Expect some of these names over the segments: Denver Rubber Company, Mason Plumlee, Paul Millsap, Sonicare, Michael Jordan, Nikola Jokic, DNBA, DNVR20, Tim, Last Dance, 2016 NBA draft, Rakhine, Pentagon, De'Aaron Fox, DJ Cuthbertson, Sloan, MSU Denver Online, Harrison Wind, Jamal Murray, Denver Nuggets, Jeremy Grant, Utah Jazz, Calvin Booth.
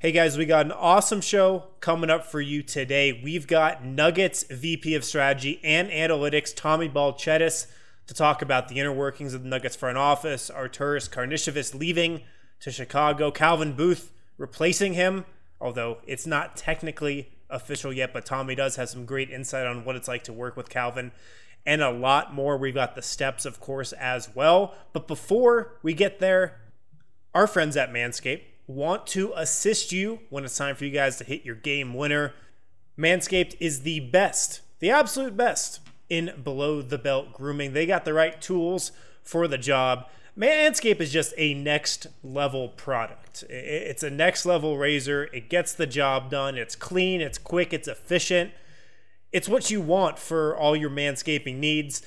Hey guys, we got an awesome show coming up for you today. We've got Nuggets VP of Strategy and Analytics, Tommy Balchettis, to talk about the inner workings of the Nuggets front office, Arturas Karnišovas leaving to Chicago, Calvin Booth replacing him, although it's not technically official yet, but Tommy does have some great insight on what it's like to work with Calvin, and a lot more. We've got the steps, of course, as well. But before we get there, our friends at Manscaped want to assist you when it's time for you guys to hit your game winner. Manscaped is the best, the absolute best in below the belt grooming. They got the right tools for the job. Manscaped is just a next level product. It's a next level razor. It gets the job done. It's clean, it's quick, it's efficient. It's what you want for all your manscaping needs.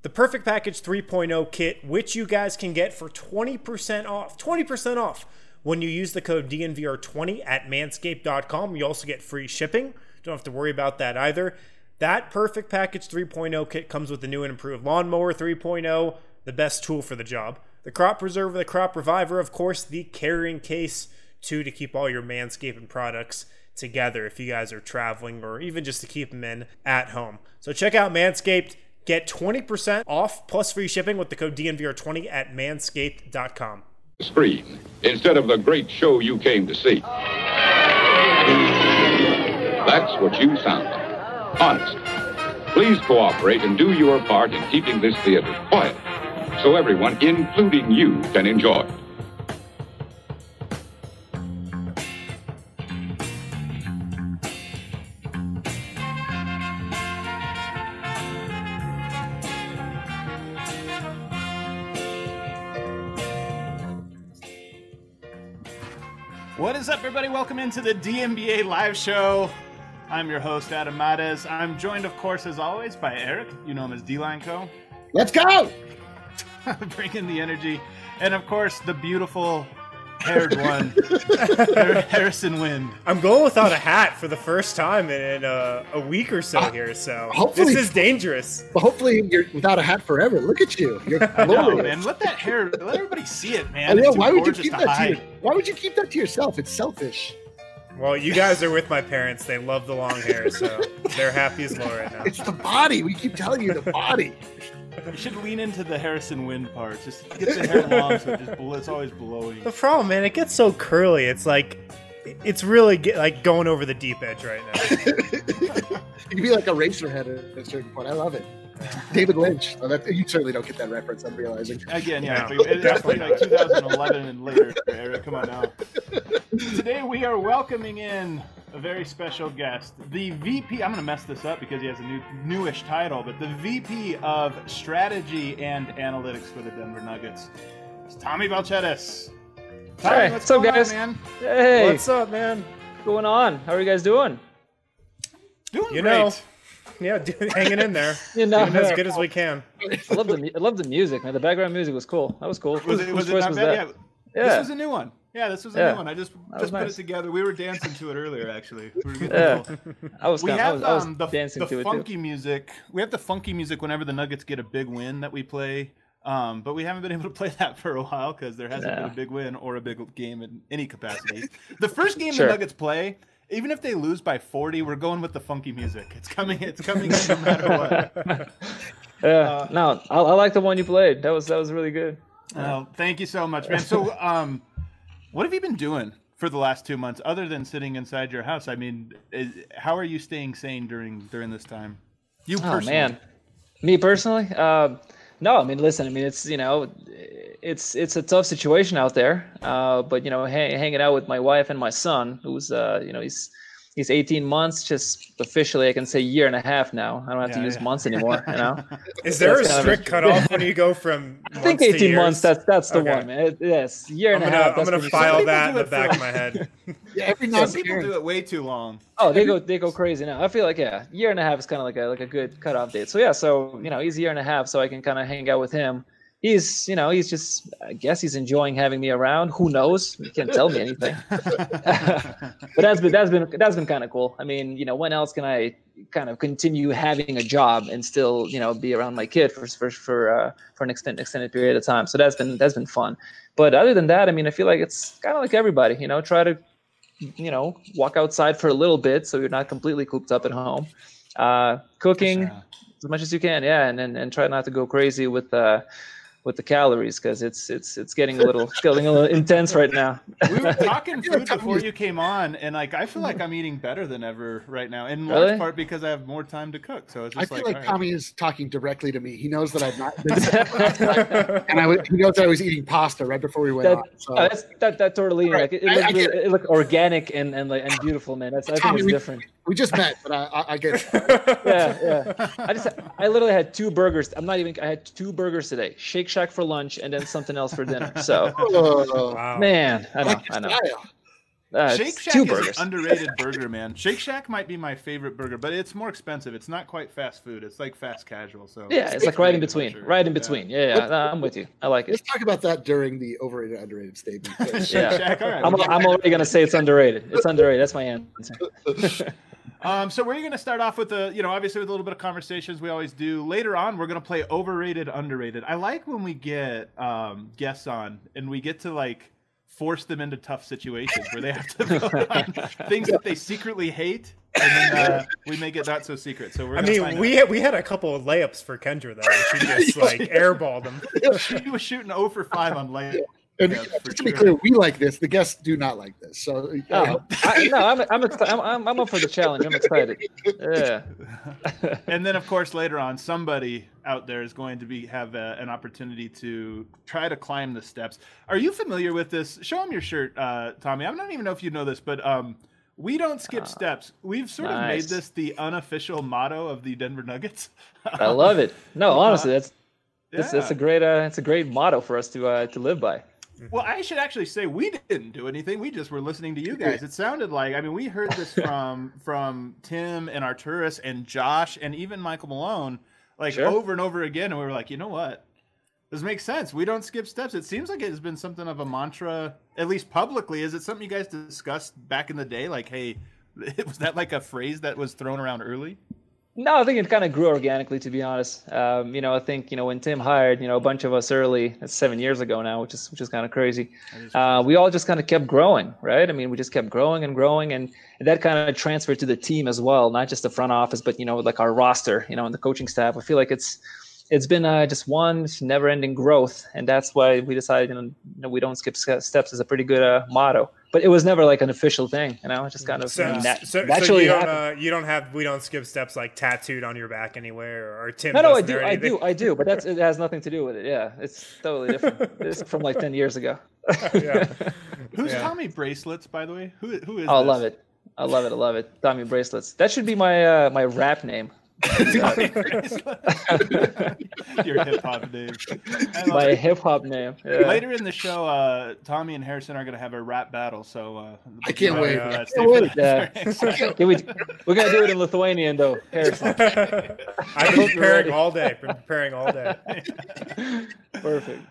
The Perfect Package 3.0 kit, which you guys can get for 20% off. 20% off. When you use the code DNVR20 at manscaped.com, you also get free shipping. Don't have to worry about that either. That Perfect Package 3.0 kit comes with the new and improved Lawnmower 3.0, the best tool for the job. The Crop Preserver, the Crop Reviver, of course, the carrying case, too, to keep all your manscaping products together if you guys are traveling or even just to keep them in at home. So check out Manscaped. Get 20% off plus free shipping with the code DNVR20 at manscaped.com. Screen instead of the great show you came to see. That's what you sound like. Honest. Please cooperate and do your part in keeping this theater quiet so everyone, including you, can enjoy. What is up, everybody? Welcome into the DNBA live show. I'm your host, Adam Mades. I'm joined, of course, as always, by Eric. You know him as D-Line Co. Let's go! Bringing the energy. And, of course, the beautiful haired one, Harrison Wind. I'm going without a hat for the first time in a week or so here, so this is dangerous. Well, hopefully you're without a hat forever. Look at you. You're glorious. No, man. Let that hair, let everybody see it, man. I know. Why would you keep that to you? Why would you keep that to yourself? It's selfish. Well, you guys are with my parents. They love the long hair, so they're happy as well right now. It's the body. We keep telling you, the body. You should lean into the Harrison Wind part. Just get the hair long so it's always blowing. The problem, man, it gets so curly. It's like, it's really like going over the deep edge right now. You'd be like a Eraserhead at a certain point. I love it. David Lynch. Oh, you certainly don't get that reference, I'm realizing. Again, yeah. No, it's definitely like 2011 and later, Eric. Come on now. Today we are welcoming in a very special guest. The VP, I'm going to mess this up because he has a newish title, but the VP of Strategy and Analytics for the Denver Nuggets. It's Tommy Balchettis. Tommy, hey, what's up, guys? Man? Hey. What's up, man? What's going on? How are you guys doing? Doing great. Yeah, hanging in there. Doing as good as we can. I love the music, man. The background music was cool. That was cool. Was it not bad? Yeah. This was a new one. Yeah, this was a new one. I just put it together. We were dancing to it earlier, actually. We were getting I was dancing to the funky music. We have the funky music whenever the Nuggets get a big win that we play. But we haven't been able to play that for a while because there hasn't been a big win or a big game in any capacity. The first game the Nuggets play, even if they lose by 40, we're going with the funky music. It's coming in no matter what. No, I like the one you played. That was really good. Oh, thank you so much, man. So, what have you been doing for the last 2 months other than sitting inside your house? I mean, how are you staying sane during this time? You personally? Oh, man. Me personally? No, I mean, listen, I mean, it's, you know, it's a tough situation out there. But, you know, hanging out with my wife and my son, who's, you know, he's 18 months, just officially, I can say year and a half now. I don't have to use months anymore, you know? Is there a strict cutoff when you go from I think 18 to months, that's the one, man. Yes, year and a half. I'm going to file that in the back of my head. Yeah, every now and then people do it way too long. Oh, they go crazy now. I feel like, year and a half is kind of like a good cutoff date. So, you know, he's a year and a half, so I can kind of hang out with him. He's, you know, he's just, I guess he's enjoying having me around. Who knows? He can't tell me anything. But that's been kind of cool. I mean, you know, when else can I kind of continue having a job and still, you know, be around my kid for an extended period of time? So that's been fun. But other than that, I mean, I feel like it's kind of like everybody, you know, try to you know, walk outside for a little bit so you're not completely cooped up at home. Cooking as much as you can, and try not to go crazy with the calories, because it's getting a little intense right now. We were talking food before you came on, and like I feel like I'm eating better than ever right now, in large part because I have more time to cook. So it's just, I feel like Tommy is talking directly to me. He knows that I've not been and he knows I was eating pasta right before we went on. So that tortellini, right. It looked organic and beautiful, man. That's I think it's different. We just met, but I get it. I literally had two burgers. I had two burgers today. Shake Shack for lunch and then something else for dinner. So, man, I know. Shake Shack is an underrated burger, man. Shake Shack might be my favorite burger, but it's more expensive. It's not quite fast food. It's like fast casual. So it's like right in between. Sure. Right in between. Yeah. No, I'm with you. I like it. Let's talk about that during the overrated underrated statement. Shake Shack. All right. I'm already gonna say it's underrated. It's underrated. That's my answer. So we're going to start off with obviously with a little bit of conversations we always do. Later on, we're going to play overrated, underrated. I like when we get guests on and we get to like force them into tough situations where they have to vote on things that they secretly hate. And then we make it not so secret. So we had a couple of layups for Kendra though. She just like airballed them. She was shooting 0 for 5 on layups. And to be clear, we like this. The guests do not like this. So I'm up for the challenge. I'm excited. Yeah. And then, of course, later on, somebody out there is going to have an opportunity to try to climb the steps. Are you familiar with this? Show them your shirt, Tommy. I don't even know if you know this, but we don't skip steps. We've sort of made this the unofficial motto of the Denver Nuggets. I love it. No, honestly, that's a great motto for us to live by. Well, I should actually say we didn't do anything. We just were listening to you guys. It sounded like, we heard this from Tim and Arturas and Josh and even Michael Malone, over and over again. And we were like, you know what? This makes sense. We don't skip steps. It seems like it has been something of a mantra, at least publicly. Is it something you guys discussed back in the day? Like, hey, was that like a phrase that was thrown around early? No, I think it kind of grew organically, to be honest. I think, when Tim hired, a bunch of us early, that's 7 years ago now, which is kind of crazy. We all just kind of kept growing, right? We just kept growing. And that kind of transferred to the team as well, not just the front office, but, our roster, and the coaching staff. I feel like it's been just one never ending growth. And that's why we decided, we don't skip steps is a pretty good motto. But it was never like an official thing, It just kind of naturally happened. You don't have "we don't skip steps" like tattooed on your back anywhere, or Tim. No, I do. But it has nothing to do with it. Yeah, it's totally different. It's from like 10 years ago. Yeah. Who's Tommy Bracelets, by the way? Who is? I love it. I love it. Tommy Bracelets. That should be my my rap name. Your hip hop name. My hip hop name. Yeah. Later in the show, Tommy and Harrison are going to have a rap battle. So I can't wait. We're going to do it in Lithuanian, though, Harrison. I've been preparing all day. Perfect.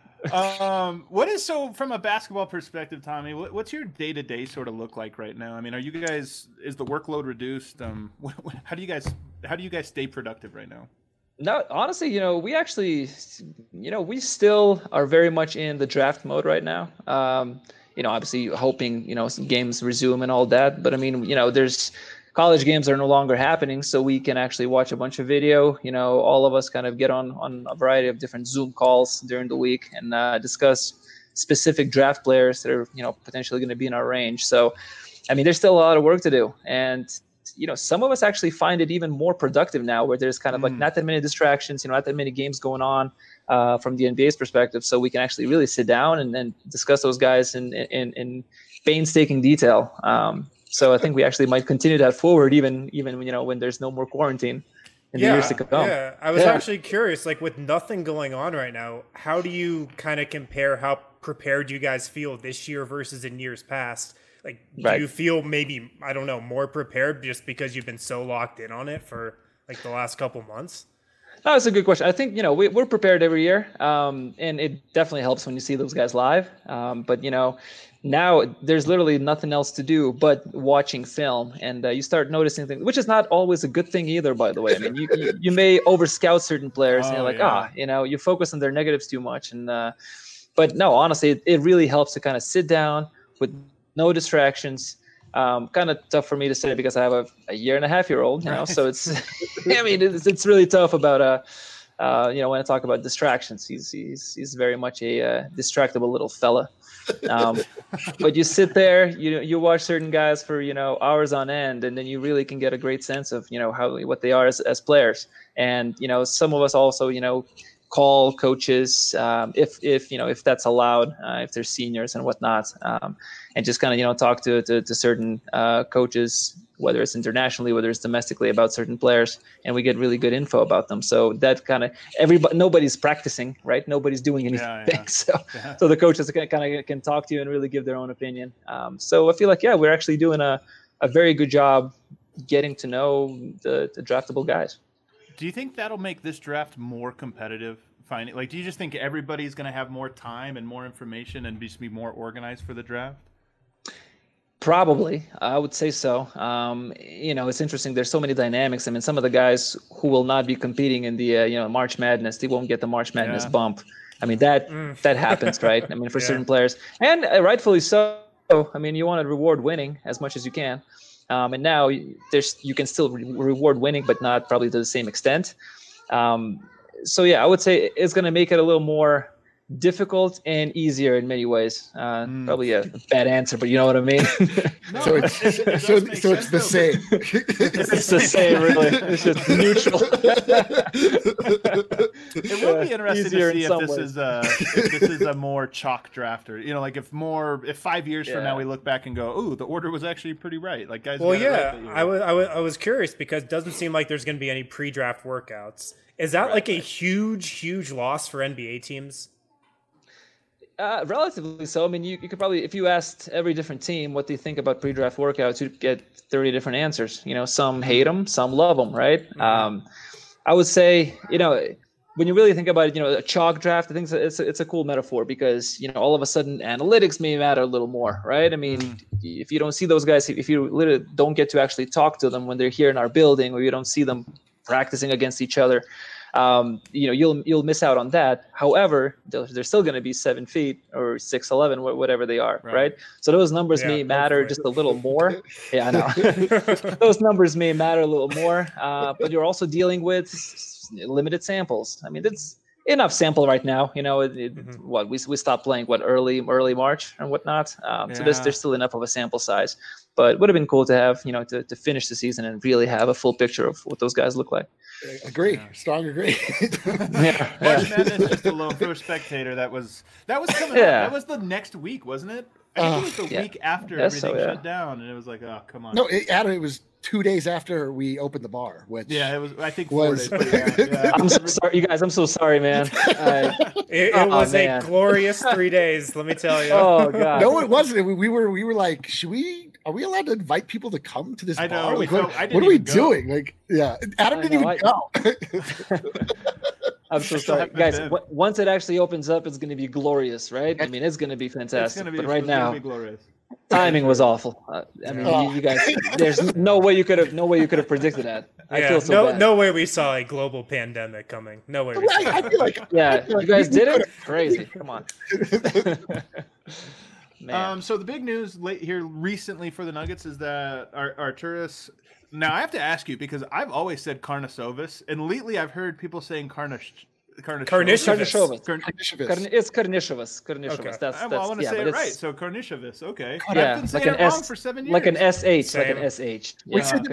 From a basketball perspective, Tommy, what's your day-to-day sort of look like right now? Are you guys, is the workload reduced? How do you guys stay productive right now? No, honestly, we actually, we still are very much in the draft mode right now. Obviously hoping, some games resume and all that, but there's college games are no longer happening, so we can actually watch a bunch of video. All of us kind of get on a variety of different Zoom calls during the week and discuss specific draft players that are, potentially going to be in our range. So, there's still a lot of work to do. And, some of us actually find it even more productive now where there's kind of like not that many distractions, not that many games going on from the NBA's perspective. So we can actually really sit down and then discuss those guys in painstaking detail. So I think we actually might continue that forward, even when there's no more quarantine in the years to come. Yeah, I was actually curious, with nothing going on right now, how do you kind of compare how prepared you guys feel this year versus in years past? Do you feel maybe, I don't know, more prepared just because you've been so locked in on it for the last couple months? No, that's a good question. I think, we're prepared every year, and it definitely helps when you see those guys live. But, now there's literally nothing else to do but watching film, and you start noticing things, which is not always a good thing either, by the way. You may over-scout certain players, and you're you focus on their negatives too much. And But no, honestly, it really helps to kind of sit down with no distractions, Kind of tough for me to say because I have a 1.5-year-old now, so it's I mean it's really tough about when I talk about distractions, he's very much a distractible little fella. But you sit there, you watch certain guys for hours on end, and then you really can get a great sense of what they are as players. And some of us also call coaches if that's allowed, if they're seniors and whatnot, and just kind of talk to certain coaches, whether it's internationally, whether it's domestically, about certain players, and we get really good info about them. So that kind of nobody's practicing, right? Nobody's doing anything. So the coaches kind of can talk to you and really give their own opinion. So I feel like, we're actually doing a very good job getting to know the draftable guys. Do you think that'll make this draft more competitive? Do you just think everybody's going to have more time and more information and just be more organized for the draft? Probably, I would say so. It's interesting. There's so many dynamics. I mean, some of the guys who will not be competing in the March Madness, they won't get the March Madness bump. I mean, that happens, right? I mean, for certain players, and rightfully so. I mean, you want to reward winning as much as you can, and now you can still reward winning, but not probably to the same extent. I would say it's going to make it a little more difficult and easier in many ways. Probably a bad answer, but you know what I mean. No, so it's the same. It's the same, really. It's just neutral. It will be interesting to see if this is a more chalk drafter. If 5 years from now we look back and go, "Ooh, the order was actually pretty right." Like guys. Well, I was curious because it doesn't seem like there's going to be any pre-draft workouts. Is that a huge loss for NBA teams? Relatively so. I mean, you could probably, if you asked every different team what they think about pre-draft workouts, you'd get 30 different answers. Some hate them, some love them, right? Mm-hmm. I would say, when you really think about it, a chalk draft, I think it's a cool metaphor because, all of a sudden analytics may matter a little more, right? I mean, if you don't see those guys, if you literally don't get to actually talk to them when they're here in our building or you don't see them practicing against each other, you'll miss out on that. However, they're still going to be 7 feet or 6'11", whatever they are, right? So those numbers may matter just a little more. Yeah, I know. Those numbers may matter a little more, but you're also dealing with limited samples. I mean, that's enough sample right now. We stopped playing early March and whatnot. So there's still enough of a sample size. But it would have been cool to have, to finish the season and really have a full picture of what those guys look like. Agree. Yeah. Strong agree. March Madness, just a little for a spectator. That was coming up. That was the next week, wasn't it? I think it was the week after everything shut down. And it was like, oh, come on. No, it was 2 days after we opened the bar. Which it was, I think, 4 days. I'm so sorry, you guys. I'm so sorry, man. It was a glorious 3 days, let me tell you. Oh, God. No, it wasn't. We were like, are we allowed to invite people to come to this bar? Like, what are we doing? Like, Adam didn't even go. I'm so sorry, guys. Once it actually opens up, it's going to be glorious, right? I mean, it's going to be fantastic. But right now, timing was awful. You guys, there's no way you could have predicted that. I feel so bad. No way we saw a global pandemic coming. No way. You guys did it. Crazy. Come on. So the big news recently for the Nuggets is that Arturas. Now I have to ask you because I've always said Karnišovas, and lately I've heard people saying Karnišovas. It's Karnišovas. Karnišovas. Okay. I want to say it right. So Karnišovas. Okay. Yeah, I've been saying it wrong for 7 years. Like an SH. Same. Like an SH. We said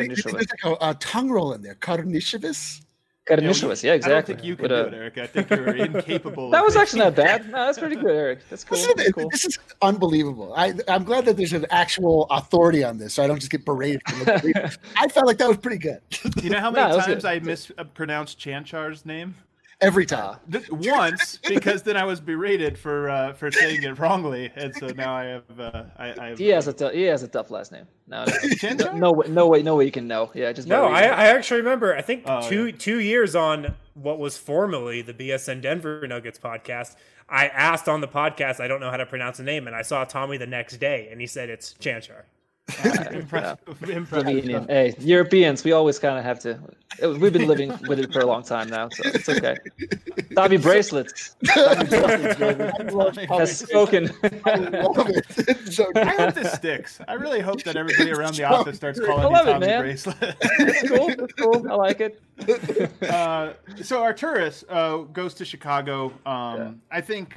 a tongue roll in there. Karnišovas. Karnišovas, exactly. I don't think you could do it, Eric. I think you're incapable. That was actually not bad. No, that's pretty good, Eric. That's cool. This is unbelievable. I'm glad that there's an actual authority on this, so I don't just get berated. I felt like that was pretty good. You know how many times I mispronounced Chanchar's name? Every time. Once, because then I was berated for saying it wrongly, and so now I have. He has a tough last name. No way you can know. Yeah, just no. I actually remember. I think 2 years on what was formerly the BSN Denver Nuggets podcast. I asked on the podcast, I don't know how to pronounce the name, and I saw Tommy the next day, and he said it's Chanchar. Impressive. Hey, Europeans, we always kind of have to. We've been living with it for a long time now, so it's okay. Dobby bracelets. Has spoken. I love it. It's so I hope this sticks. I really hope that everybody around the office starts calling me Dobby bracelet. It's cool. It's cool. I like it. So Arturas goes to Chicago. I think,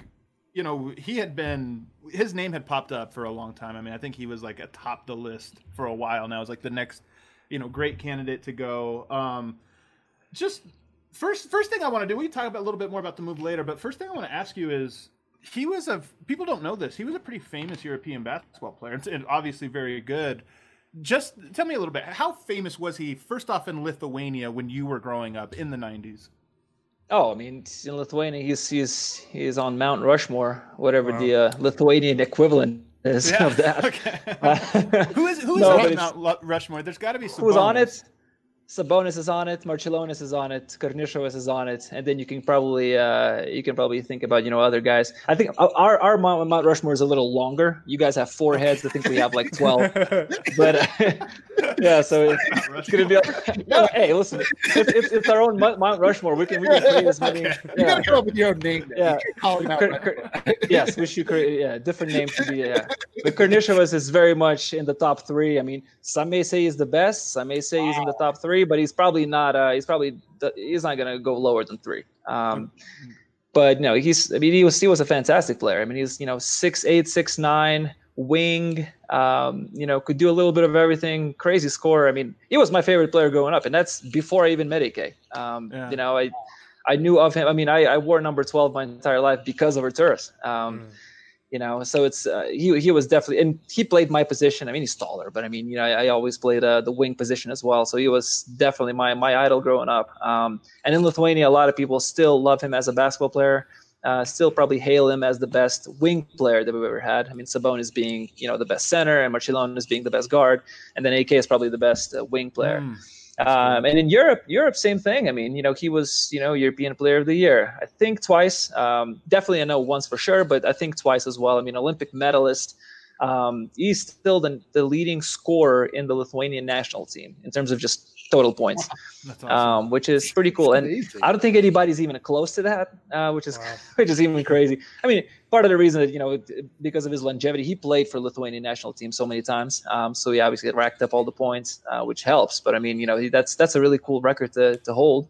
you know, he had been – his name had popped up for a long time. I mean, I think he was, like, atop the list for a while now. It's like the next, you know, great candidate to go. Just – First thing I want to do, we can talk about a little bit more about the move later, but first thing I want to ask you is, he was a, people don't know this, he was a pretty famous European basketball player, and obviously very good. Just tell me a little bit, how famous was he, first off, in Lithuania when you were growing up in the 90s? Oh, I mean, in Lithuania, he's on Mount Rushmore, whatever the Lithuanian equivalent is of that. Okay. Who is on Mount Rushmore? There's got to be some. Who's on it? Sabonis is on it, Marčiulionis is on it, Karnišovas is on it, and then you can probably think about, you know, other guys. I think our Mount Rushmore is a little longer. You guys have four heads. I think we have like 12. But yeah, so it's gonna be. Like, no, hey, listen, it's our own Mount Rushmore. We can create as many. Okay. Yeah. You gotta come up with your own name. Yeah. Yes, we should create different names to be. Yeah. But Karnišovas is very much in the top three. I mean, some may say he's the best. Some may say he's in the top three. But he's probably not. He's not gonna go lower than three. But no, he's. I mean, he was a fantastic player. I mean, he's 6'8", 6'9", wing. Could do a little bit of everything. Crazy scorer. I mean, he was my favorite player growing up, and that's before I even met AK. I knew of him. I mean, I wore number 12 my entire life because of Arturas. So it's he was definitely, and he played my position. I mean, he's taller, but I mean, I always played the wing position as well. So he was definitely my idol growing up. And in Lithuania, a lot of people still love him as a basketball player. Still probably hail him as the best wing player that we've ever had. I mean, Sabonis being the best center, and Marčiulionis being the best guard, and then AK is probably the best wing player. And in Europe, same thing. I mean, he was, European Player of the Year, I think twice. Definitely, I know once for sure, but I think twice as well. I mean, Olympic medalist. He's still the leading scorer in the Lithuanian national team in terms of just total points, awesome. Which is pretty cool. And I don't think anybody's even close to that, which is even crazy. I mean, part of the reason that, because of his longevity, he played for Lithuanian national team so many times. So he obviously racked up all the points, which helps. But I mean, that's a really cool record to hold.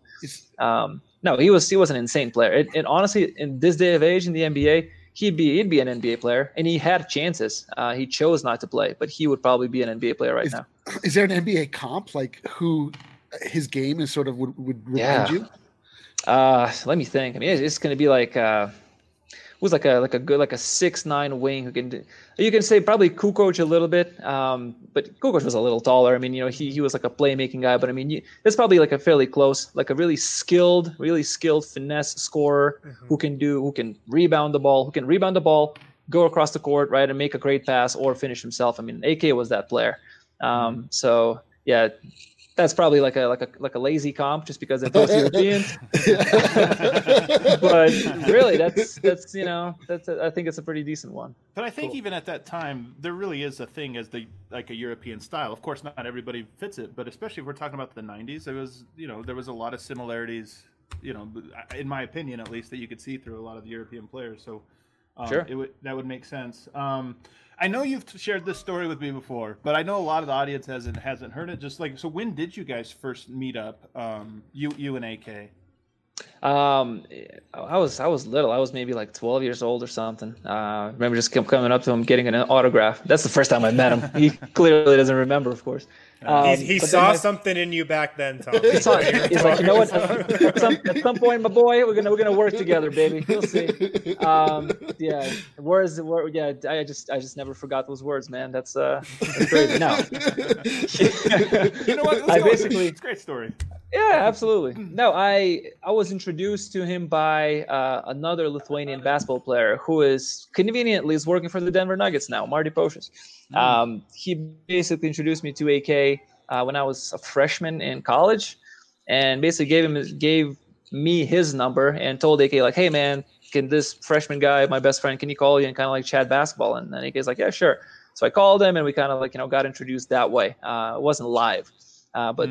No, he was an insane player. And honestly, in this day of age in the NBA, he'd be an NBA player, and he had chances. He chose not to play, but he would probably be an NBA player now. Is there an NBA comp, like who his game is sort of would remind you? Let me think. I mean, it's going to be like who's like a 6'9" wing who can do. You can say probably Kukoc a little bit, but Kukoc was a little taller. I mean, he was like a playmaking guy, but I mean, it's probably like a fairly close, like a really skilled finesse scorer who can rebound the ball, go across the court, right, and make a great pass or finish himself. I mean, AK was that player. So yeah, that's probably like a lazy comp just because they're both Europeans. But really, that's I think it's a pretty decent one. But I think even at that time, there really is a thing as a European style. Of course, not everybody fits it, but especially if we're talking about the 90s, it was there was a lot of similarities, in my opinion at least, that you could see through a lot of the European players. So sure. That would make sense. I know you've shared this story with me before, but I know a lot of the audience hasn't heard it. Just like, so when did you guys first meet up? You and AK. I was little. I was maybe like 12 years old or something. I remember just coming up to him, getting an autograph. That's the first time I met him. He clearly doesn't remember, of course. He saw something in you back then, Tom. He's like, you know what? At some point, my boy, we're gonna work together, baby. You'll see. Yeah. I just never forgot those words, man. That's crazy. No. You know what? It's a great story. Yeah, absolutely. No, I was introduced to him by another Lithuanian basketball player who is conveniently is working for the Denver Nuggets now, Marty Poshas. He basically introduced me to AK when I was a freshman in college, and basically gave me his number and told AK like, "Hey man, can this freshman guy, my best friend, can he call you and kind of like chat basketball?" And then AK's like, "Yeah, sure." So I called him and we kind of like got introduced that way. It wasn't live. But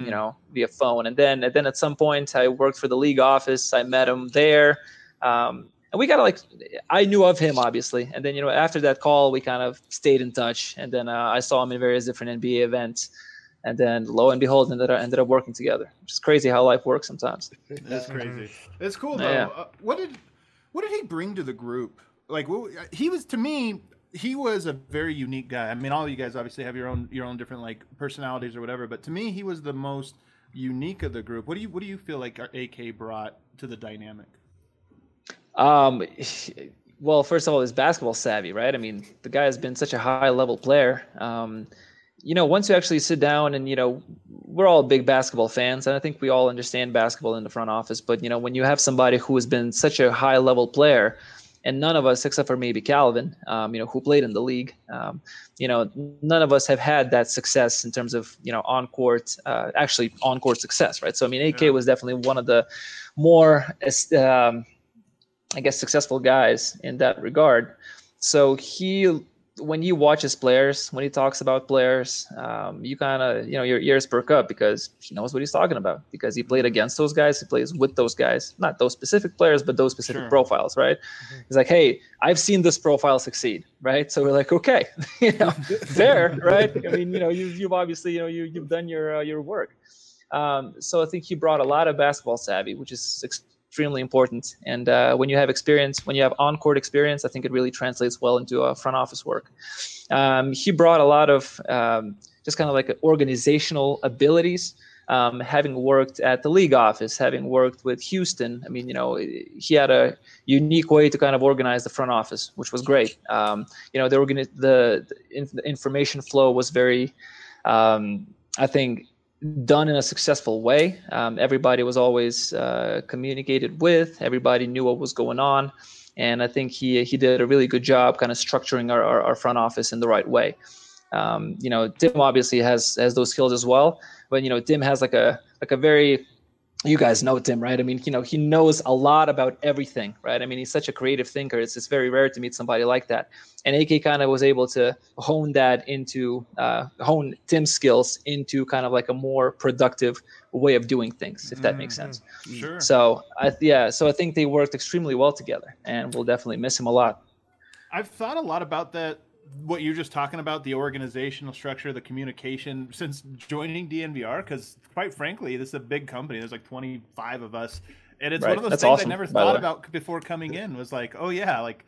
via phone, and then at some point I worked for the league office. I met him there. And we got to like, I knew of him obviously. And then, you know, after that call, we kind of stayed in touch. And then I saw him in various different NBA events. And then lo and behold, ended up working together. Which is crazy how life works sometimes. That's crazy. It's cool though. Yeah. What did he bring to the group? Like he was, to me, he was a very unique guy. I mean, all of you guys obviously have your own different like personalities or whatever, but to me, he was the most unique of the group. What do you feel like our AK brought to the dynamic? Well, first of all, he's basketball savvy, right? I mean, the guy has been such a high level player. You know, once you actually sit down and, you know, we're all big basketball fans, and I think we all understand basketball in the front office. But, you know, when you have somebody who has been such a high level player, and none of us, except for maybe Calvin, you know, who played in the league, you know, none of us have had that success in terms of, you know, on court success, right? So, I mean, AK was definitely one of the more, successful guys in that regard. So when he watches players, when he talks about players, you kind of, you know, your ears perk up because he knows what he's talking about, because he played against those guys. He plays with those guys, not those specific players, but those specific profiles. Right. Mm-hmm. He's like, hey, I've seen this profile succeed. Right. So we're like, okay, you know, fair, right. I mean, you know, you've obviously, you know, you've done your work. So I think he brought a lot of basketball savvy, which is extremely important. And when you have on-court experience, I think it really translates well into front office work. He brought a lot of just kind of like organizational abilities, having worked at the league office, having worked with Houston. I mean, you know, he had a unique way to kind of organize the front office, which was great. You know, the information flow was very, I think, done in a successful way. Everybody was always communicated with. Everybody knew what was going on, and I think he did a really good job kind of structuring our front office in the right way. You know, Tim obviously has those skills as well, but you know, Tim has like a very, you guys know Tim, right? I mean, you know, he knows a lot about everything, right? I mean, he's such a creative thinker. It's very rare to meet somebody like that, and AK kind of was able to hone Tim's skills into kind of like a more productive way of doing things, if that makes sense. Sure. So I think they worked extremely well together, and we'll definitely miss him a lot. I've thought a lot about that, what you're just talking about, the organizational structure, the communication, since joining DNVR, because quite frankly, this is a big company. There's like 25 of us, and it's one of those things awesome, I never thought about before coming in, was like, oh yeah, like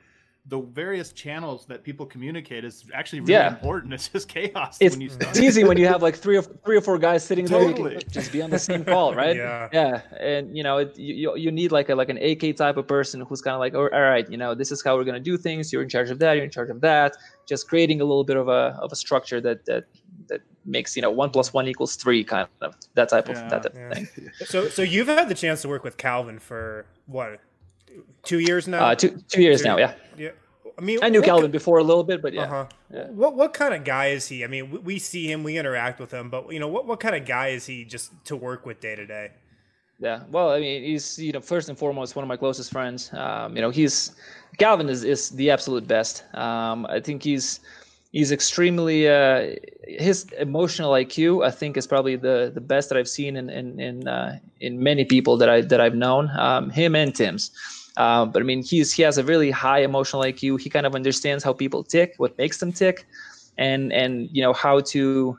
the various channels that people communicate is actually really important. It's just chaos. It's easy when you have like three or four guys sitting there. You can just be on the same call, right? Yeah. And you know, you need like an AK type of person who's kind of like, all right, you know, this is how we're gonna do things. You're in charge of that. You're in charge of that. Just creating a little bit of a structure that makes, you know, 1 + 1 = 3 kind of that type of thing. So you've had the chance to work with Calvin for what? 2 years now? Two years now, yeah. I mean, I knew Calvin before a little bit, but yeah. Uh-huh. Yeah. What kind of guy is he? I mean, we see him, we interact with him, but you know, what kind of guy is he just to work with day to day? Yeah, well, I mean, he's, you know, first and foremost one of my closest friends. You know, Calvin is the absolute best. I think he's extremely his emotional IQ, I think, is probably the best that I've seen in many people that I've known, him and Tim's. But I mean, he has a really high emotional IQ. He kind of understands how people tick, what makes them tick, and you know, how to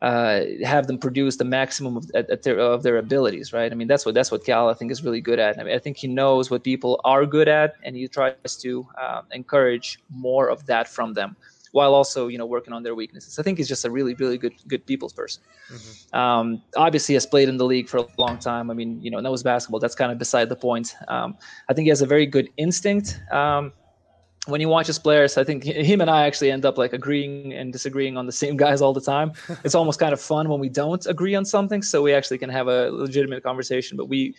have them produce the maximum of their abilities, right? I mean, that's what Cal, I think, is really good at. I mean, I think he knows what people are good at, and he tries to encourage more of that from them, while also, you know, working on their weaknesses. I think he's just a really, really good people's person. Mm-hmm. Obviously, has played in the league for a long time. I mean, you know, knows basketball. That's kind of beside the point. I think he has a very good instinct when he watches players. I think him and I actually end up like agreeing and disagreeing on the same guys all the time. It's almost kind of fun when we don't agree on something, so we actually can have a legitimate conversation. But we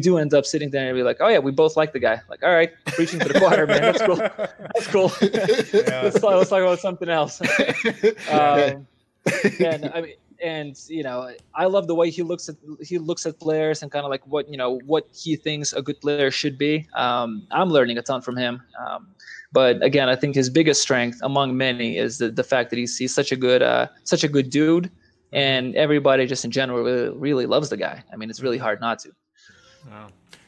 do end up sitting there and be like, oh yeah, we both like the guy. Like, all right, preaching to the choir, man. That's cool. That's cool. Yeah. Let's talk about something else. And you know, I love the way he looks at players and kind of like what he thinks a good player should be. I'm learning a ton from him. But again, I think his biggest strength among many is the fact that he's such a good dude, and everybody just in general really, really loves the guy. I mean, it's really hard not to. Wow.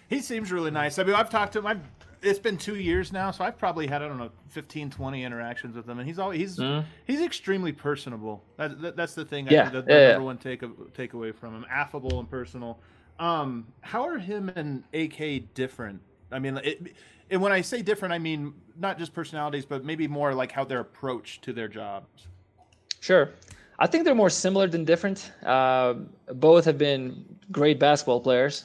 He seems really nice. I mean, I've talked to him. It's been 2 years now, so I've probably had, 15, 20 interactions with him, and he's extremely personable. That's the thing. Yeah. I think that's the number one takeaway from him. Affable and personal. How are him and AK different? I mean, and when I say different, I mean not just personalities, but maybe more like how their approach to their jobs. Sure. I think they're more similar than different. Both have been great basketball players.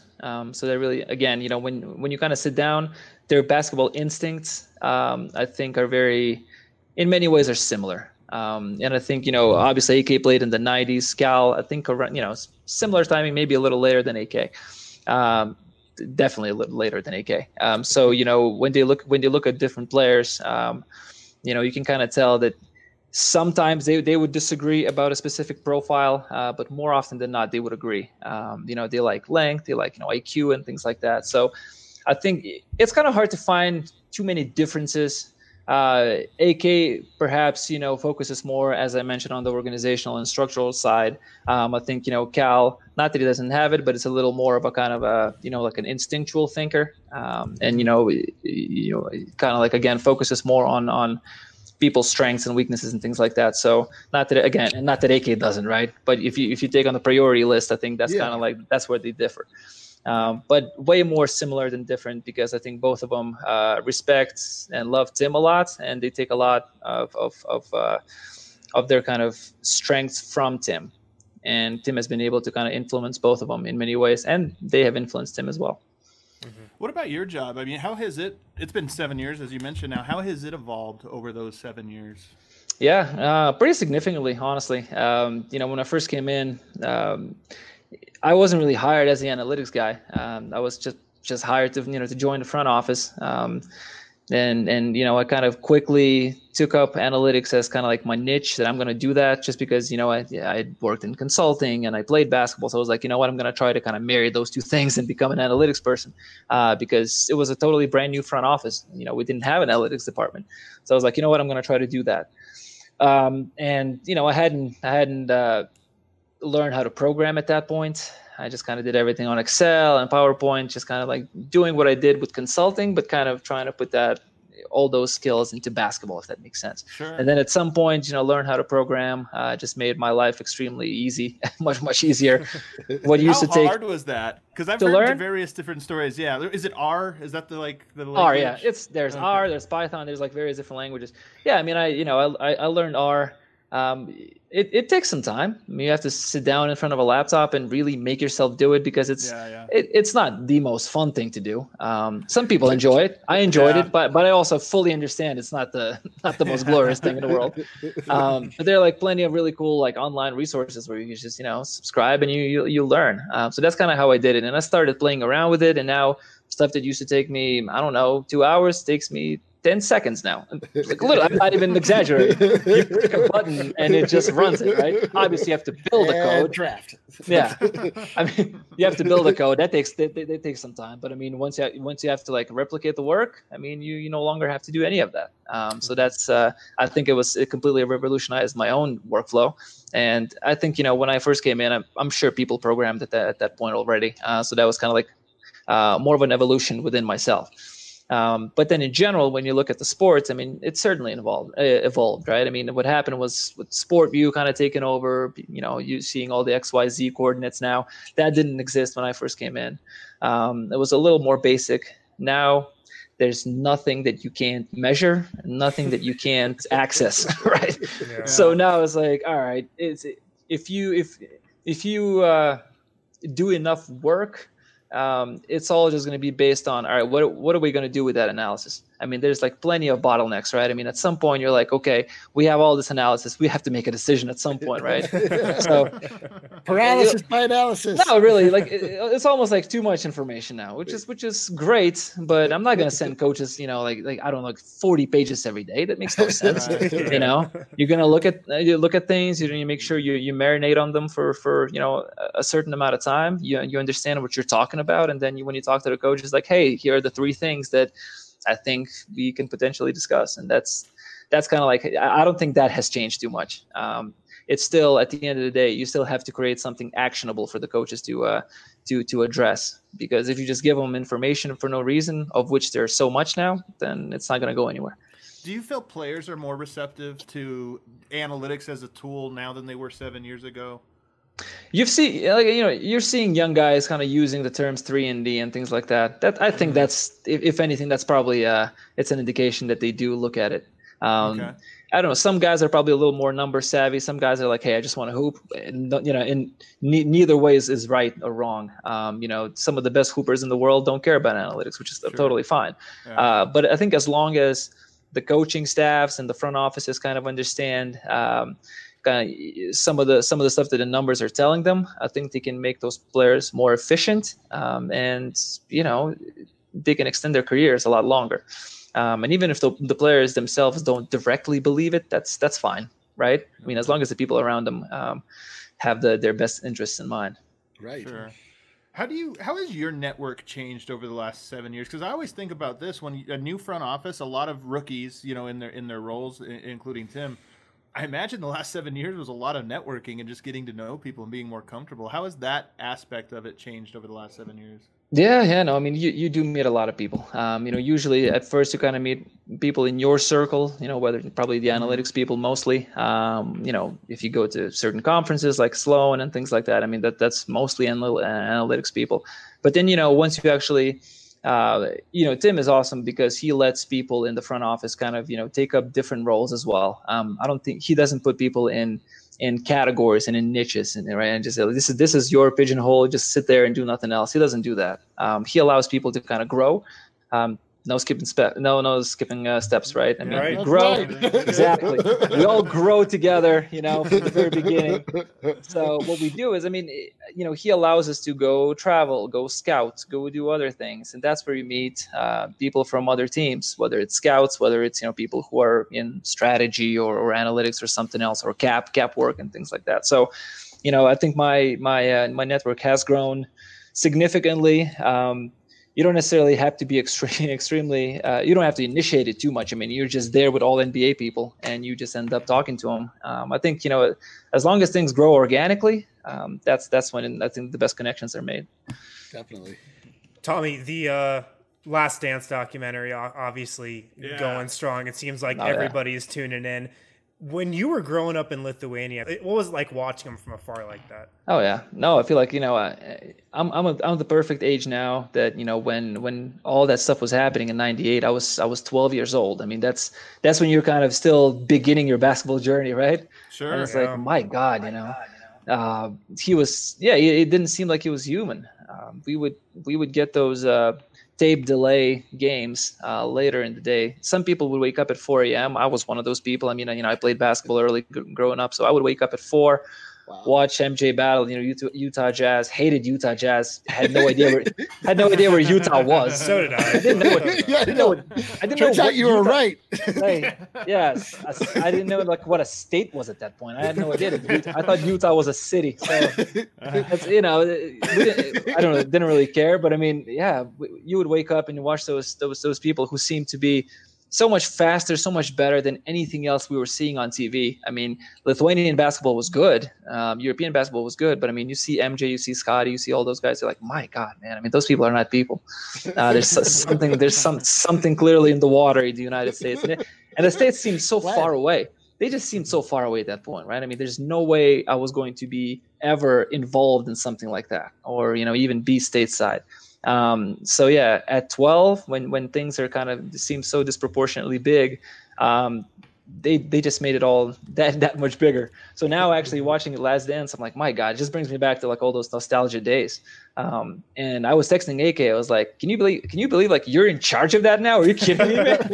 So they really, again, when you kind of sit down, their basketball instincts, I think, are in many ways, are similar. And I think, obviously AK played in the 90s. Cal, I think, around, similar timing, maybe a little later than AK. Definitely a little later than AK. So, when they look at different players, you can kind of tell that sometimes they would disagree about a specific profile, but more often than not, they would agree. They like length, they like, IQ and things like that. So I think it's kind of hard to find too many differences. AK perhaps, focuses more, as I mentioned, on the organizational and structural side. I think, Cal, not that he doesn't have it, but it's a little more of a kind of a, like an instinctual thinker. And, kind of like, again, focuses more on people's strengths and weaknesses and things like that. So not that AK doesn't, right? But if you take on the priority list, I think that's kind of like, that's where they differ. But way more similar than different, because I think both of them respect and love Tim a lot, and they take a lot of their kind of strengths from Tim. And Tim has been able to kind of influence both of them in many ways, and they have influenced Tim as well. Mm-hmm. What about your job? I mean, how has it's been 7 years, as you mentioned now, how has it evolved over those 7 years? Yeah, pretty significantly, honestly. When I first came in, I wasn't really hired as the analytics guy. I was just hired to join the front office. And I kind of quickly took up analytics as kind of like my niche, that I'm going to do that, just because, I worked in consulting and I played basketball. So I was like, you know what, I'm going to try to kind of marry those two things and become an analytics person, because it was a totally brand new front office. We didn't have an analytics department. So I was like, you know what, I'm going to try to do that. I hadn't learn how to program at that point. I just kind of did everything on Excel and PowerPoint, just kind of like doing what I did with consulting, but kind of trying to put all those skills into basketball, if that makes sense. Sure. And then at some point, learn how to program just made my life extremely easy, much, much easier. What used to take. How hard was that? Because I've heard various different stories. Yeah. Is it R? Is that the language? R, yeah. R, there's Python, there's like various different languages. Yeah. I mean, I learned R. It takes some time. I mean, you have to sit down in front of a laptop and really make yourself do it, because it's not the most fun thing to do. Some people enjoy it. I enjoyed it, but I also fully understand it's not the most glorious thing in the world. But there are like plenty of really cool like online resources where you just subscribe and you learn. So that's kind of how I did it, and I started playing around with it, and now stuff that used to take me 2 hours takes me 10 seconds now. I'm not even exaggerating. You click a button and it just runs it, right? Obviously, you have to build a code. Draft. Yeah. I mean, you have to build a code. That takes some time. But I mean, once you have to like replicate the work, I mean, you no longer have to do any of that. So that's, I think it completely revolutionized my own workflow. And I think, when I first came in, I'm sure people programmed at that point already. So that was kind of like more of an evolution within myself. But then in general, when you look at the sports, I mean, it certainly evolved, right? I mean, what happened was with SportView kind of taken over, you seeing all the XYZ coordinates now. That didn't exist when I first came in. It was a little more basic. Now there's nothing that you can't measure, nothing that you can't access, right? Yeah. So now it's like, all right, if you do enough work, it's all just going to be based on, all right, what are we going to do with that analysis? I mean, there's like plenty of bottlenecks, right? I mean, at some point you're like, okay, we have all this analysis. We have to make a decision at some point, right? So paralysis by analysis. No, really, like it's almost like too much information now, which is great, but I'm not going to send coaches, I don't know, like 40 pages every day. That makes no sense. Right. You're going to look at things, you make sure you marinate on them for a certain amount of time. You understand what you're talking about, and then when you talk to the coach, it's like, hey, here are the three things that I think we can potentially discuss. And that's kind of like, I don't think that has changed too much. it's still, at the end of the day, you still have to create something actionable for the coaches to address. Because if you just give them information for no reason, of which there's so much now, then it's not going to go anywhere. Do you feel players are more receptive to analytics as a tool now than they were 7 years ago? You're seeing young guys kind of using the terms 3 and D and things like that. That I think that's, if anything, that's probably it's an indication that they do look at it. Okay. I don't know. Some guys are probably a little more number savvy. Some guys are like, hey, I just want to hoop. And, neither way is right or wrong. Some of the best hoopers in the world don't care about analytics, which is totally fine. Yeah. But I think as long as the coaching staffs and the front offices kind of understand some of the stuff that the numbers are telling them, I think they can make those players more efficient, and they can extend their careers a lot longer. And even if the players themselves don't directly believe it, that's fine, right? I mean, as long as the people around them have their best interests in mind. Right. Sure. How has your network changed over the last 7 years? Because I always think about this when a new front office, a lot of rookies, in their roles, including Tim. I imagine the last 7 years was a lot of networking and just getting to know people and being more comfortable. How has that aspect of it changed over the last 7 years? You do meet a lot of people. Usually at first you kind of meet people in your circle, whether probably the analytics people mostly, if you go to certain conferences like Sloan and things like that, I mean, that's mostly analytics people. But then, once you actually, Tim is awesome because he lets people in the front office kind of, take up different roles as well. I don't think he doesn't put people in categories and in niches and right and just say, this is your pigeonhole, just sit there and do nothing else. He doesn't do that. He allows people to kind of grow. No skipping steps, right? I mean, right. Grow. Exactly. We all grow together, from the very beginning. So what we do is, he allows us to go travel, go scout, go do other things. And that's where you meet people from other teams, whether it's scouts, whether it's, people who are in strategy or analytics or something else, or cap work and things like that. So, I think my network has grown significantly. You don't necessarily have to be extremely. You don't have to initiate it too much. I mean, you're just there with all NBA people, and you just end up talking to them. I think as long as things grow organically, that's when I think the best connections are made. Definitely, Tommy. The Last Dance documentary, obviously going strong. It seems like everybody is tuning in. When you were growing up in Lithuania, what was it like watching them from afar like that? Oh yeah, no, I feel like I'm the perfect age now that when all that stuff was happening in '98, I was 12 years old. I mean that's when you're kind of still beginning your basketball journey, right? Sure. And it's like my God. He was it didn't seem like he was human. We would get those tape delay games later in the day. Some people would wake up at 4 a.m. I was one of those people. I mean, I played basketball early growing up, so I would wake up at 4, watch MJ battle. Utah Jazz. Hated Utah Jazz. Had no idea where Utah was. So did I. I didn't know. You were right. Like, yes, I didn't know what a state was at that point. I had no idea. I thought Utah was a city. So I don't know. Didn't really care, but I mean, you would wake up and watch those people who seemed to be so much faster, so much better than anything else we were seeing on TV. I mean, Lithuanian basketball was good. European basketball was good. But, I mean, you see MJ, you see Scottie, you see all those guys. You're like, my God, man. I mean, those people are not people. There's something clearly in the water in the United States. And the States seemed so far away. They just seemed so far away at that point, right? I mean, there's no way I was going to be ever involved in something like that or, even be stateside. At 12, when things are kind of seem so disproportionately big, they just made it all that much bigger. So now actually watching Last Dance, I'm like, my God, it just brings me back to like all those nostalgia days. And I was texting AK, I was like, can you believe like you're in charge of that now? Are you kidding me, man?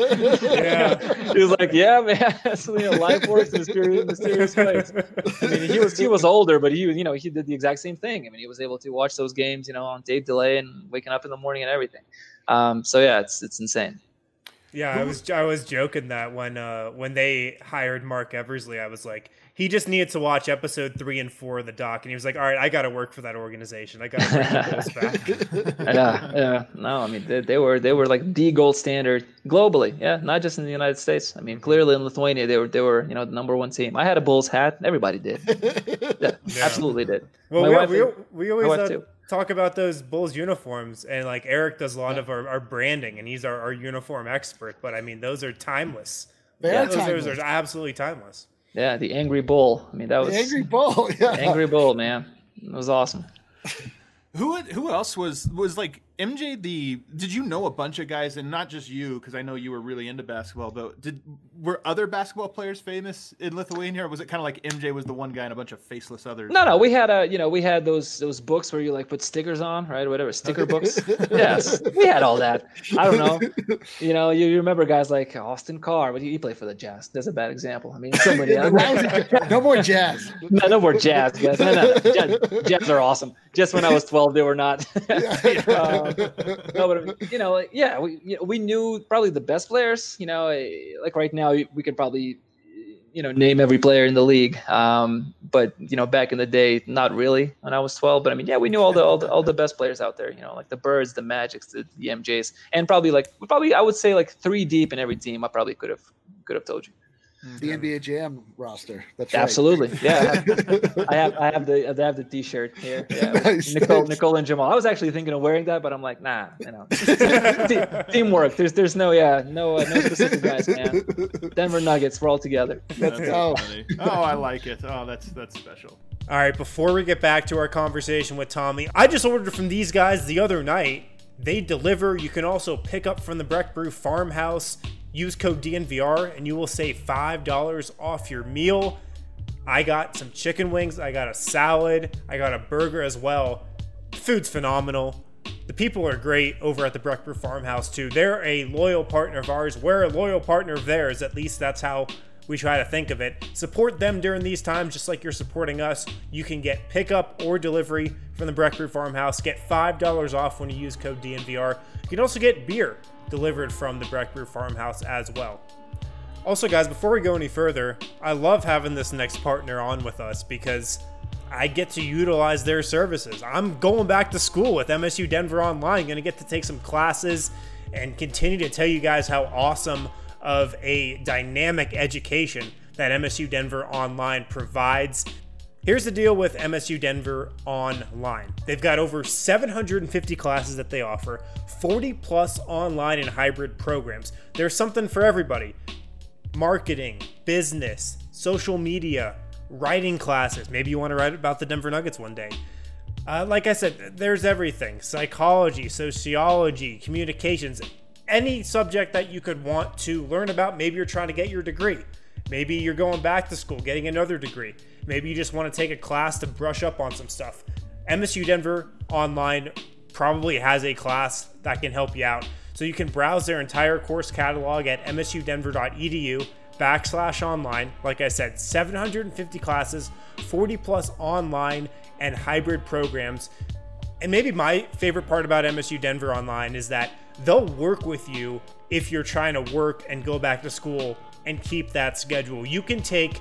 He was like, yeah, man, that's life works in mysterious ways. I mean, he was older, but he did the exact same thing. I mean, he was able to watch those games, on tape delay and waking up in the morning and everything. It's insane. Yeah, I was joking that when they hired Mark Eversley, I was like, he just needed to watch episode 3 and 4 of the doc, and he was like, all right, I got to work for that organization. I got to bring the Bulls back. No, I mean, they were like the gold standard globally. Yeah, not just in the United States. I mean, clearly in Lithuania, they were, you know, the #1 team. I had a Bulls hat. Everybody did. Yeah, absolutely did. Well, we always talk about those Bulls uniforms, and like Eric does a lot of our branding, and he's our uniform expert. But I mean, those are timeless. Those are absolutely timeless. Yeah, the Angry Bull. I mean, that was the Angry Bull. Yeah, Angry Bull, man, it was awesome. Who else was like MJ? Did you know a bunch of guys, and not just you, because I know you were really into basketball. But were other basketball players famous in Lithuania, or was it kind of like MJ was the one guy and a bunch of faceless others? No, we had those books where you like put stickers on, right? Whatever, sticker books. Yes, we had all that. I don't know. You know, you remember guys like Austin Carr, but he played for the Jazz. That's a bad example. I mean, somebody else. No more Jazz. No more Jazz, guys. Jazz are awesome. Just when I was 12. They were not. We knew probably the best players. You know, like right now we could probably, you know, name every player in the league. But you know, back in the day, not really. When I was 12, but I mean, yeah, we knew all the best players out there. You know, like the Birds, the Magics, the MJs, and probably I would say like 3 deep in every team. I probably could have told you. The NBA Jam roster. That's right. Absolutely, yeah. I have the T-shirt here. Yeah, nice. Nicole, and Jamal. I was actually thinking of wearing that, but I'm like, nah, you know, teamwork. There's no specific guys, man. Denver Nuggets, we're all together. That's funny. Oh, I like it. Oh, that's special. All right, before we get back to our conversation with Tommy, I just ordered from these guys the other night. They deliver. You can also pick up from the Breck Brew Farmhouse. Use code DNVR and you will save $5 off your meal. I got some chicken wings. I got a salad. I got a burger as well. The food's phenomenal. The people are great over at the Breck Brew Farmhouse too. They're a loyal partner of ours. We're a loyal partner of theirs. At least that's how we try to think of it. Support them during these times just like you're supporting us. You can get pickup or delivery from the Breck Brew Farmhouse. Get $5 off when you use code DNVR. You can also get beer delivered from the Breck Brew Farmhouse as well. Also, guys, before we go any further, I love having this next partner on with us because I get to utilize their services. I'm going back to school with MSU Denver Online, going to get to take some classes and continue to tell you guys how awesome of a dynamic education that MSU Denver Online provides. Here's the deal with MSU Denver Online. They've got over 750 classes that they offer, 40 plus online and hybrid programs. There's something for everybody. Marketing, business, social media, writing classes. Maybe you want to write about the Denver Nuggets one day. Like I said, there's everything. Psychology, sociology, communications, any subject that you could want to learn about. Maybe you're trying to get your degree. Maybe you're going back to school, getting another degree. Maybe you just want to take a class to brush up on some stuff. MSU Denver Online probably has a class that can help you out. So you can browse their entire course catalog at msudenver.edu/online. Like I said, 750 classes, 40 plus online and hybrid programs. And maybe my favorite part about MSU Denver Online is that they'll work with you if you're trying to work and go back to school and keep that schedule. You can take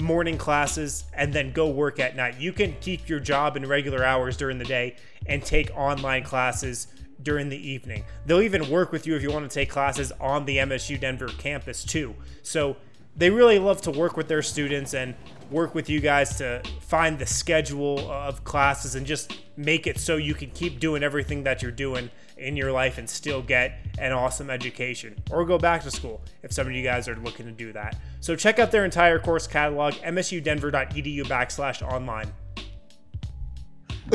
morning classes and then go work at night. You can keep your job in regular hours during the day and take online classes during the evening. They'll even work with you if you want to take classes on the MSU Denver campus too. So they really love to work with their students and work with you guys to find the schedule of classes and just make it so you can keep doing everything that you're doing in your life and still get an awesome education or go back to school if some of you guys are looking to do that. So check out their entire course catalog, msudenver.edu/online.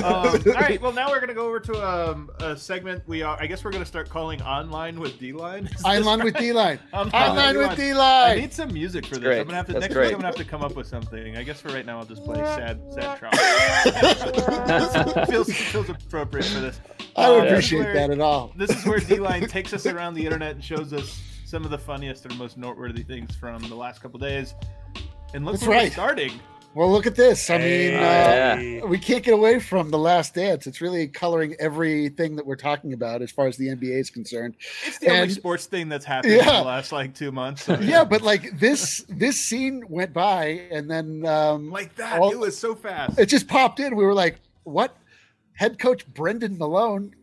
All right, well, now we're going to go over to a segment. I guess we're going to start calling Online with D-Line. Online with D-Line. I need some music for this. Great. Next week I'm going to have to come up with something. I guess for right now I'll just play Sad Trauma. feels appropriate for this. I would appreciate that at all. This is where D-Line takes us around the internet and shows us some of the funniest and most noteworthy things from the last couple days. And look where we're starting. Well, look at this. I mean, we can't get away from The Last Dance. It's really coloring everything that we're talking about as far as the NBA is concerned. It's the only sports thing that's happened in the last, 2 months. So, but, this scene went by, and then... it was so fast. It just popped in. We were like, what? Head coach Brendan Malone...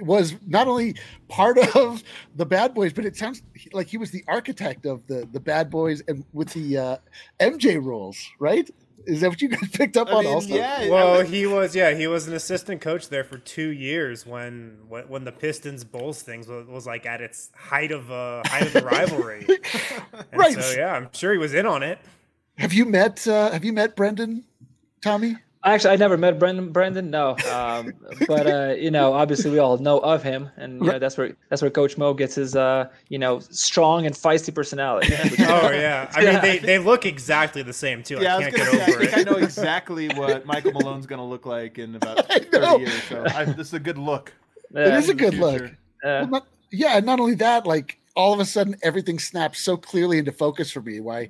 was not only part of the Bad Boys, but it sounds like he was the architect of the Bad Boys and with the MJ rules, right? Is that what you guys picked up on also? Yeah, well, he was an assistant coach there for 2 years when the Pistons Bulls things was like at its height of the rivalry. Right. So I'm sure he was in on it. Have you met Brendan, Tommy? Actually, I never met Brendan, no. Obviously we all know of him, and that's where Coach Mo gets his strong and feisty personality. Oh yeah. I mean they look exactly the same too. Yeah, I can't get over it. I know exactly what Michael Malone's gonna look like in about 30 years. So this is a good look. Yeah. It is a good look. Not only that, all of a sudden, everything snaps so clearly into focus for me. Why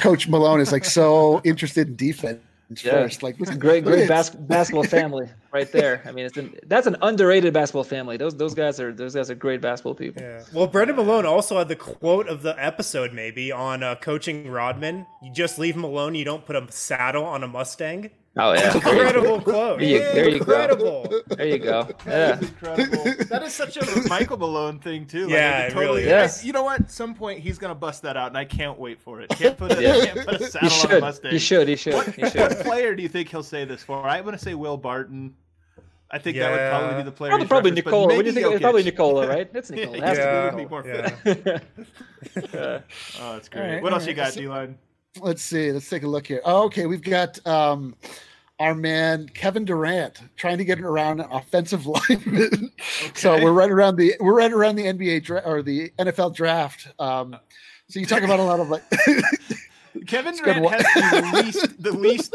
Coach Malone is so interested in defense. First, listen, great basketball family right there. I mean, that's an underrated basketball family. Those guys are great basketball people. Yeah. Well, Brendan Malone also had the quote of the episode, maybe on coaching Rodman. You just leave him alone. You don't put a saddle on a Mustang. Oh yeah, incredible quote. There you go. Yeah, incredible. That is such a Michael Malone thing too. Yeah, it really is. You know what? At some point he's gonna bust that out, and I can't wait for it. Can't put a saddle on a Mustang. He should. What player do you think he'll say this for? I'm gonna say Will Barton. I think that would probably be the player. Probably Nikola. What do you think? It's probably Nikola, right? That's Nikola. It would be more fit. Oh, that's great. Right, what else you got, D-Line? Let's see. Let's take a look here. Oh, okay, we've got our man Kevin Durant trying to get around an offensive lineman. Okay. So we're right around the NBA draft or the NFL draft. So you talk about a lot of Kevin Durant has the least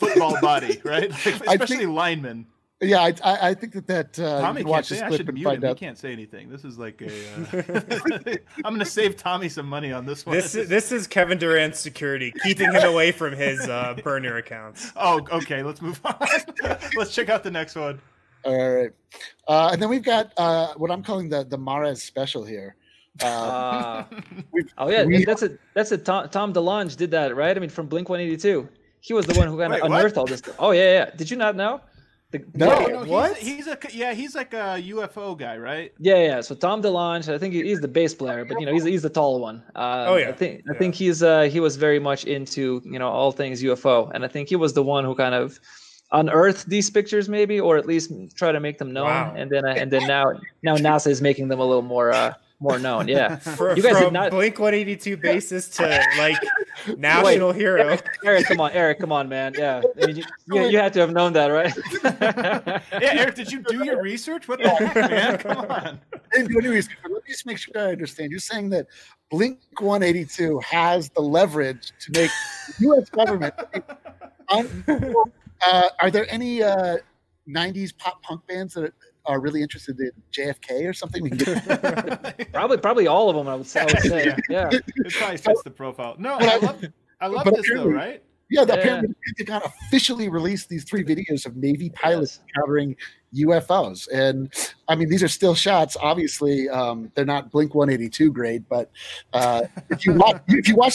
football body, right? Especially linemen. Yeah, I think that Tommy watch can't say. I should mute him. He can't say anything. This is like I'm going to save Tommy some money on this one. This is Kevin Durant's security keeping him away from his burner accounts. Oh, okay. Let's move on. Let's check out the next one. All right, and then we've got what I'm calling the Mares special here. That's it. Tom DeLonge did that, right? I mean, from Blink-182, he was the one who kind of unearthed all this stuff. Oh yeah. Did you not know? What? He's like a UFO guy, right? Yeah. So Tom DeLonge, I think he's the bass player, but he's the tall one. I think he was very much into all things UFO, and I think he was the one who kind of unearthed these pictures, maybe, or at least try to make them known. Wow. And then now NASA is making them a little more known. Yeah, you guys did not Blink-182 bassist to national hero. Eric, come on, man. Yeah, I mean, you had to have known that, right? Yeah, Eric, did you do your research? What the heck, man? Come on. I didn't do any research. Let me just make sure I understand. You're saying that Blink-182 has the leverage to make the U.S. government. Are there any 90s pop punk bands that are really interested in JFK or something? We can get probably all of them. I would say. Yeah. It probably fits the profile. No, I love this though, right? Yeah. Apparently Pentagon officially released these 3 videos of Navy pilots encountering UFOs, and I mean these are still shots. Obviously, they're not Blink-182 grade, but if you watch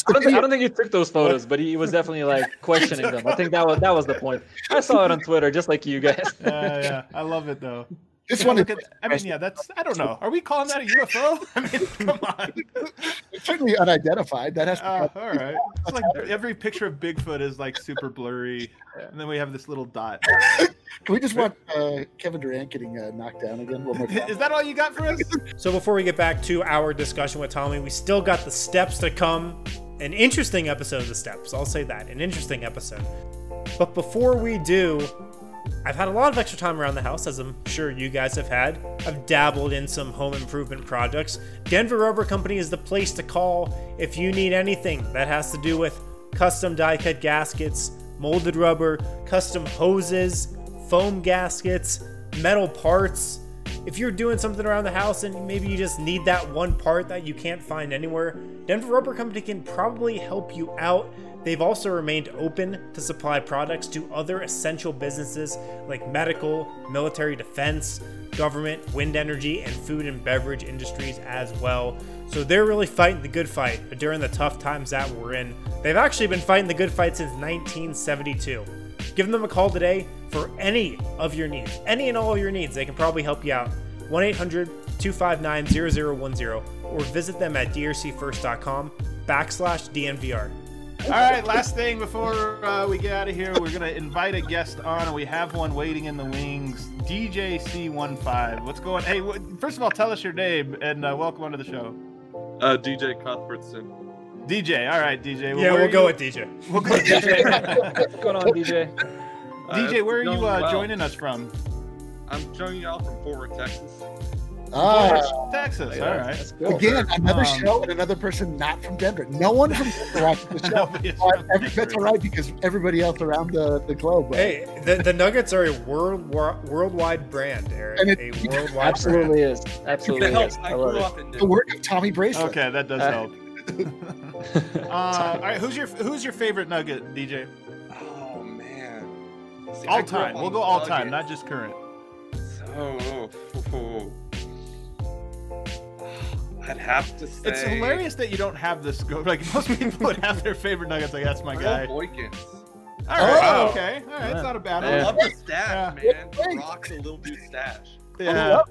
the video, I don't think he took those photos, but he was definitely questioning them. I think that was the point. I saw it on Twitter, just like you guys. Yeah, I love it though. This one that's, I don't know. Are we calling that a UFO? I mean, come on. It's certainly unidentified. That has to be. All right. It's every picture of Bigfoot is super blurry. And then we have this little dot. Can we just want Kevin Durant getting knocked down again? One more time. Is that all you got for us? So before we get back to our discussion with Tommy, we still got the steps to come. An interesting episode of the steps. I'll say that. An interesting episode. But before we do... I've had a lot of extra time around the house, as I'm sure you guys have had. I've dabbled in some home improvement projects. Denver Rubber Company is the place to call if you need anything that has to do with custom die-cut gaskets, molded rubber, custom hoses, foam gaskets, metal parts, if you're doing something around the house and maybe you just need that one part that you can't find anywhere, Denver Rubber Company can probably help you out. They've also remained open to supply products to other essential businesses like medical, military defense, government, wind energy, and food and beverage industries as well. So they're really fighting the good fight during the tough times that we're in. They've actually been fighting the good fight since 1972. Give them a call today for any of your needs, any and all of your needs. They can probably help you out. 1-800-259-0010 or visit them at drcfirst.com/DNVR. All right, last thing before we get out of here, we're going to invite a guest on, and we have one waiting in the wings, DJ C15. What's going on? Hey, first of all, tell us your name, and welcome onto the show. DJ Cuthbertson. DJ, all right, DJ. Well, yeah, We'll go with DJ. What's going on, DJ? DJ, where are you joining us from? I'm joining you out from Fort Worth, Texas. Texas, yeah, all right. Cool. Again, another show and another person not from Denver. No one from Denver watches the show. That's all right because everybody else around the globe. Right? Hey, the Nuggets are a worldwide brand, Eric. And a worldwide absolutely brand. Is. Absolutely is. I grew up in Denver. The work of Tommy Bracelet. Okay, that does help. All right, who's your favorite Nugget, DJ? Oh man, see, all time. We'll go all Nuggets. Time, not just current. I'd have to say it's hilarious that you don't have the scope. Like most people would have their favorite Nuggets. Like that's my guy. Boykins. All right. Oh. Okay. All right. Yeah. It's not a bad one. I love the stash, man. The Rock's a little dude stash. Yeah.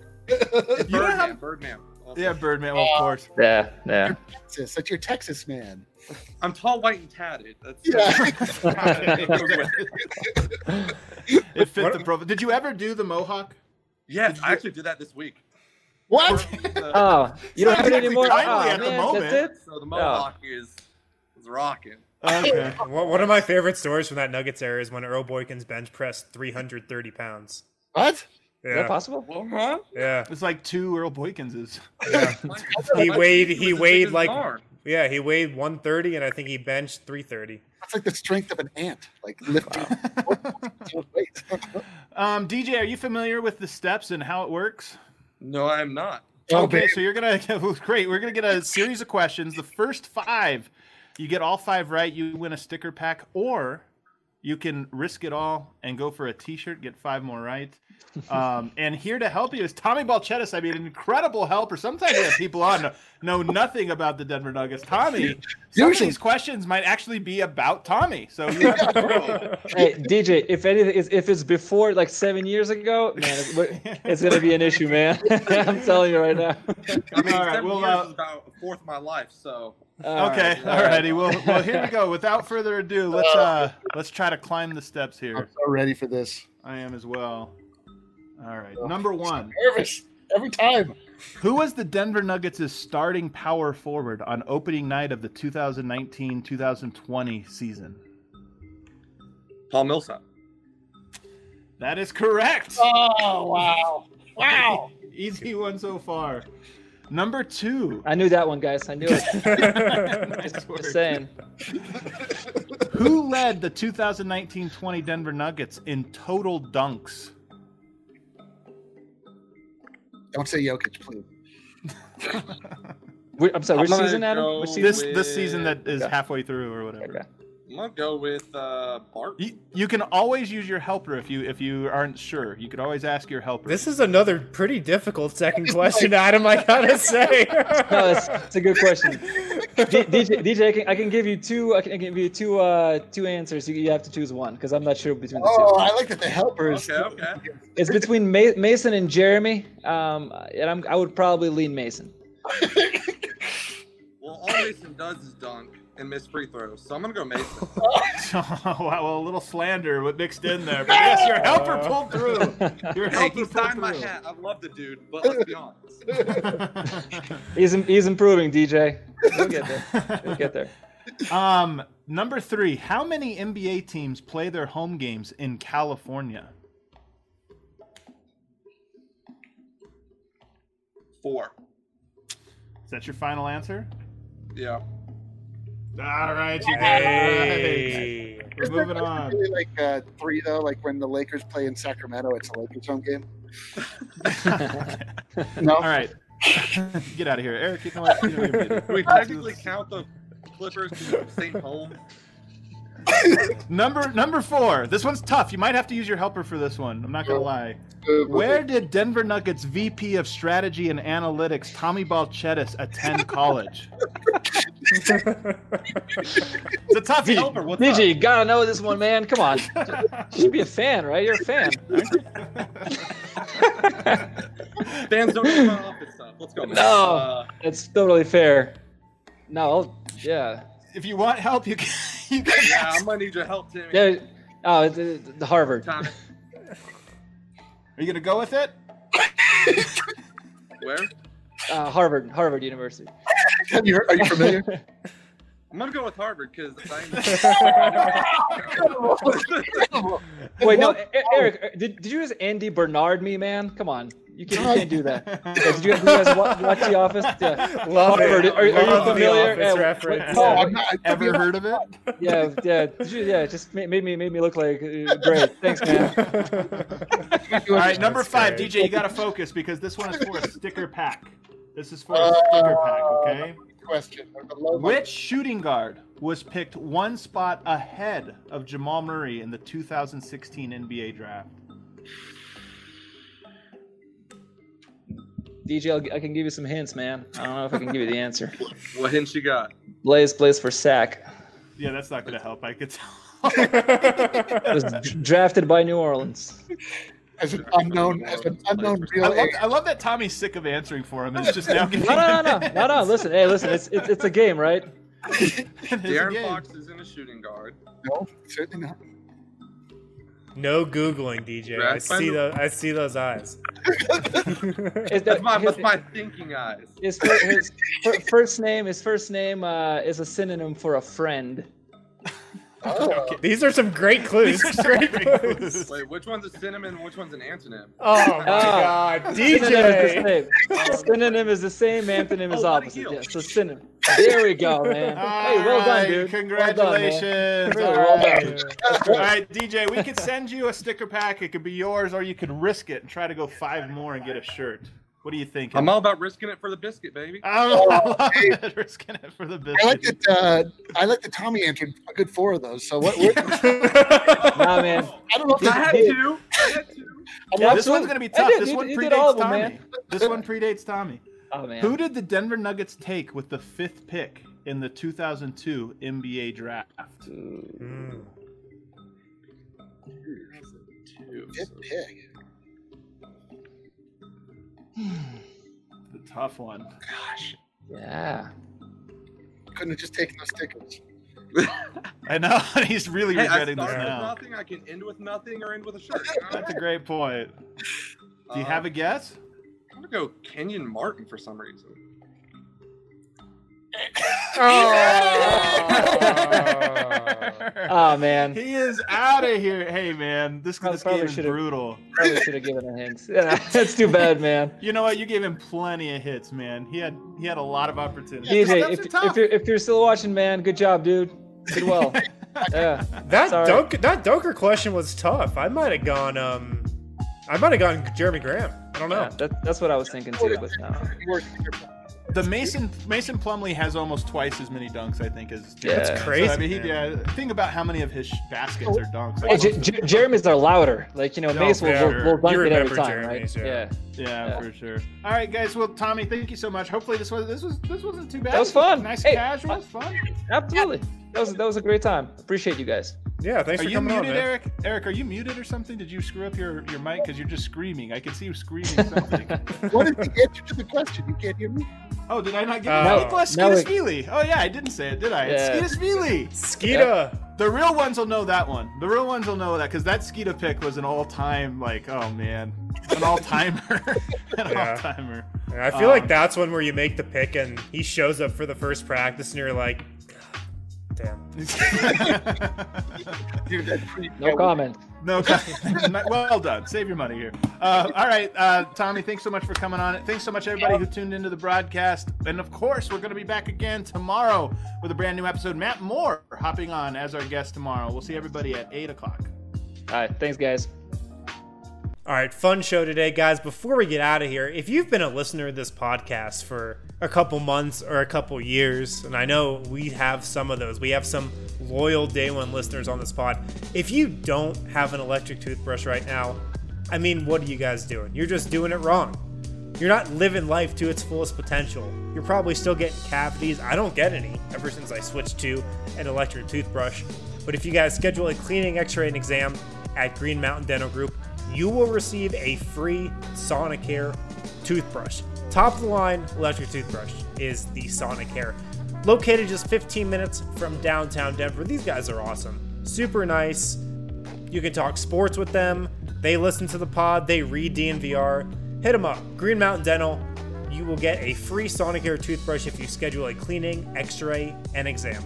Birdman. Yeah, Birdman, well, of course. Yeah. That's your Texas man. I'm tall, white, and tatted. That's it fit the profile. Did you ever do the Mohawk? Yes, I actually did that this week. What? You don't have it anymore? At the moment. So the Mohawk is rocking. Okay. One of my favorite stories from that Nuggets era is when Earl Boykins bench pressed 330 pounds. What? Yeah. Is that possible? Uh-huh. Yeah, it's like two Earl Boykinses. Yeah. He weighed 130, and I think he benched 330. That's like the strength of an ant, like lifting. DJ, are you familiar with the steps and how it works? No, I am not. Okay, so you're gonna great. We're gonna get a series of questions. The first five, you get all five right, you win a sticker pack, or you can risk it all and go for a T-shirt, get five more right. And here to help you is Tommy Balchettis. I mean, an incredible helper. Sometimes we have people on who know nothing about the Denver Nuggets. Tommy, some of these questions might actually be about Tommy. So you have to Hey, DJ, if anything, if it's before like 7 years ago, man, it's going to be an issue, man. I'm telling you right now. I mean, all right, years is about a fourth of my life, so... All righty. Well, here we go. Without further ado, let's try to climb the steps here. I'm so ready for this. I am as well. All right. Number one. So nervous every time. Who was the Denver Nuggets' starting power forward on opening night of the 2019-2020 season? Paul Millsap. That is correct. Oh, wow. Wow. Easy one so far. Number two. I knew that one, guys. I knew it. Just saying. Who led the 2019-20 Denver Nuggets in total dunks? Don't say Jokic, please. I'm sorry. Which season, Adam? This season that is halfway through or whatever. Okay. I'm gonna go with Bart. You can always use your helper if you aren't sure. You could always ask your helper. This is another pretty difficult second question, Adam. I gotta say, it's a good question. DJ, I can give you two. I can give you two answers. You have to choose one because I'm not sure between the two. Oh, I like that the helpers. Okay. It's between Mason and Jeremy, and I would probably lean Mason. Well, all Mason does is dunk and miss free throws, so I'm gonna go Mason. Well, a little slander mixed in there, but yes, your helper pulled through. He signed my hat. I love the dude, but let's be honest. He's improving, DJ. He'll get there. Number three. How many NBA teams play their home games in California? 4. Is that your final answer? Yeah. All right, you guys. We're moving on. Like 3 though, like when the Lakers play in Sacramento, it's a Lakers home game. No. All right. Get out of here, Eric. You know what? We technically count the Clippers to stay home. Number four. This one's tough. You might have to use your helper for this one. I'm not going to lie. Where did Denver Nuggets VP of Strategy and Analytics, Tommy Balchettis, attend college? It's a tough helper. DJ, you got to know this one, man. Come on. You should be a fan, right? You're a fan. Fans don't do my office stuff. Let's go. No, it's totally fair. No, yeah. If you want help, you can. Yeah, I'm going to need your help, Timmy. Yeah. Oh, it's Harvard. Tommy. Are you going to go with it? Where? Harvard University. Are you familiar? I'm going to go with Harvard because Wait, no, Eric, did you just Andy Bernard me, man? Come on. You can't do that. Yeah, did you guys watch The Office? Yeah. Love it. Are you familiar? Have you heard of it? Yeah. It just made me look like great. Thanks, man. All right, number five, DJ. You gotta focus because this one is for a sticker pack. This is for a sticker pack. Okay. Question. Which shooting guard was picked one spot ahead of Jamal Murray in the 2016 NBA draft? DJ, I can give you some hints, man. I don't know if I can give you the answer. What hints you got? Blaze for sack. Yeah, that's not going to help. I could tell. It was drafted by New Orleans. As an unknown real age. I love that Tommy's sick of answering for him. It's just now getting No. Listen, it's a game, right? De'Aaron Fox isn't a shooting guard. No, certainly not. No Googling, DJ. I see those eyes. That's my thinking eyes. His first name is a synonym for a friend. Oh. Okay. These are some great clues. Great clues. Wait, which one's a synonym and which one's an antonym? Oh, my God. DJ. Synonym is the same, antonym is opposite. Yeah, so synonym. There we go, man. Hey, well done, dude. Congratulations. Well done. All right, DJ, we could send you a sticker pack. It could be yours, or you could risk it and try to go five more and get a shirt. What do you think? I'm all about risking it for the biscuit, baby. Risking it for the biscuit. I like that Tommy answered a good four of those. So what? Nah, man. I don't know if I had two. Yeah, this one's gonna be tough. This one predates Tommy. Oh man. Who did the Denver Nuggets take with the fifth pick in the 2002 NBA draft? Fifth pick. The tough one. Gosh. Yeah. Couldn't have just taken those stickers. I know. He's really regretting this now. I start with nothing. I can end with nothing or end with a shirt. That's a great point. Do you have a guess? I'm going to go Kenyon Martin for some reason. Oh, man. He is out of here. Hey, man, this game is brutal. Probably should have given him hints. Yeah, that's too bad, man. You know what? You gave him plenty of hits, man. He had a lot of opportunities. DJ, if you're still watching, man, good job, dude. Did well. Yeah. That Dunker question was tough. I might have gone Jeremy Grant. I don't know. Yeah, that's what I was thinking too, but no. The Mason Plumlee has almost twice as many dunks, I think, as Jeremy. That's crazy. So, I mean, think about how many of his baskets are dunks. Like, Jeremy's are louder. Like, you know, Mason will dunk it every time, Jeremy's, right? Yeah, for sure. All right, guys. Well, Tommy, thank you so much. Hopefully, this wasn't too bad. That was fun. Nice, casual, fun. Absolutely. That was a great time. Appreciate you guys. Yeah, thanks for coming on, man. Are you muted, Eric? Eric, are you muted or something? Did you screw up your mic? Because you're just screaming. I can see you screaming something. What is the answer to the question? You can't hear me? Oh, did I not get it? Nicholas Skeeta. Oh, yeah, I didn't say it, did I? Yeah. It's Skeeta. Skeeta. The real ones will know that one. The real ones will know that because that Skeeta pick was an all-time, like, oh, man. An all-timer. An all-timer. And I feel like that's one where you make the pick and he shows up for the first practice and you're like, damn. Dude, that's pretty comment. No comment. Well done. Save your money here. All right, Tommy, thanks so much for coming on. Thanks so much, everybody who tuned into the broadcast. And, of course, we're going to be back again tomorrow with a brand-new episode. Matt Moore hopping on as our guest tomorrow. We'll see everybody at 8 o'clock. All right. Thanks, guys. All right, fun show today, guys. Before we get out of here, if you've been a listener of this podcast for a couple months or a couple years, and I know we have some of those, we have some loyal day one listeners on this pod. If you don't have an electric toothbrush right now, I mean, what are you guys doing? You're just doing it wrong. You're not living life to its fullest potential. You're probably still getting cavities. I don't get any ever since I switched to an electric toothbrush. But if you guys schedule a cleaning, x-ray, and exam at Green Mountain Dental Group, you will receive a free Sonicare toothbrush. Top of the line electric toothbrush is the Sonicare. Located just 15 minutes from downtown Denver. These guys are awesome. Super nice. You can talk sports with them. They listen to the pod. They read DNVR. Hit them up. Green Mountain Dental. You will get a free Sonicare toothbrush if you schedule a cleaning, x-ray, and exam.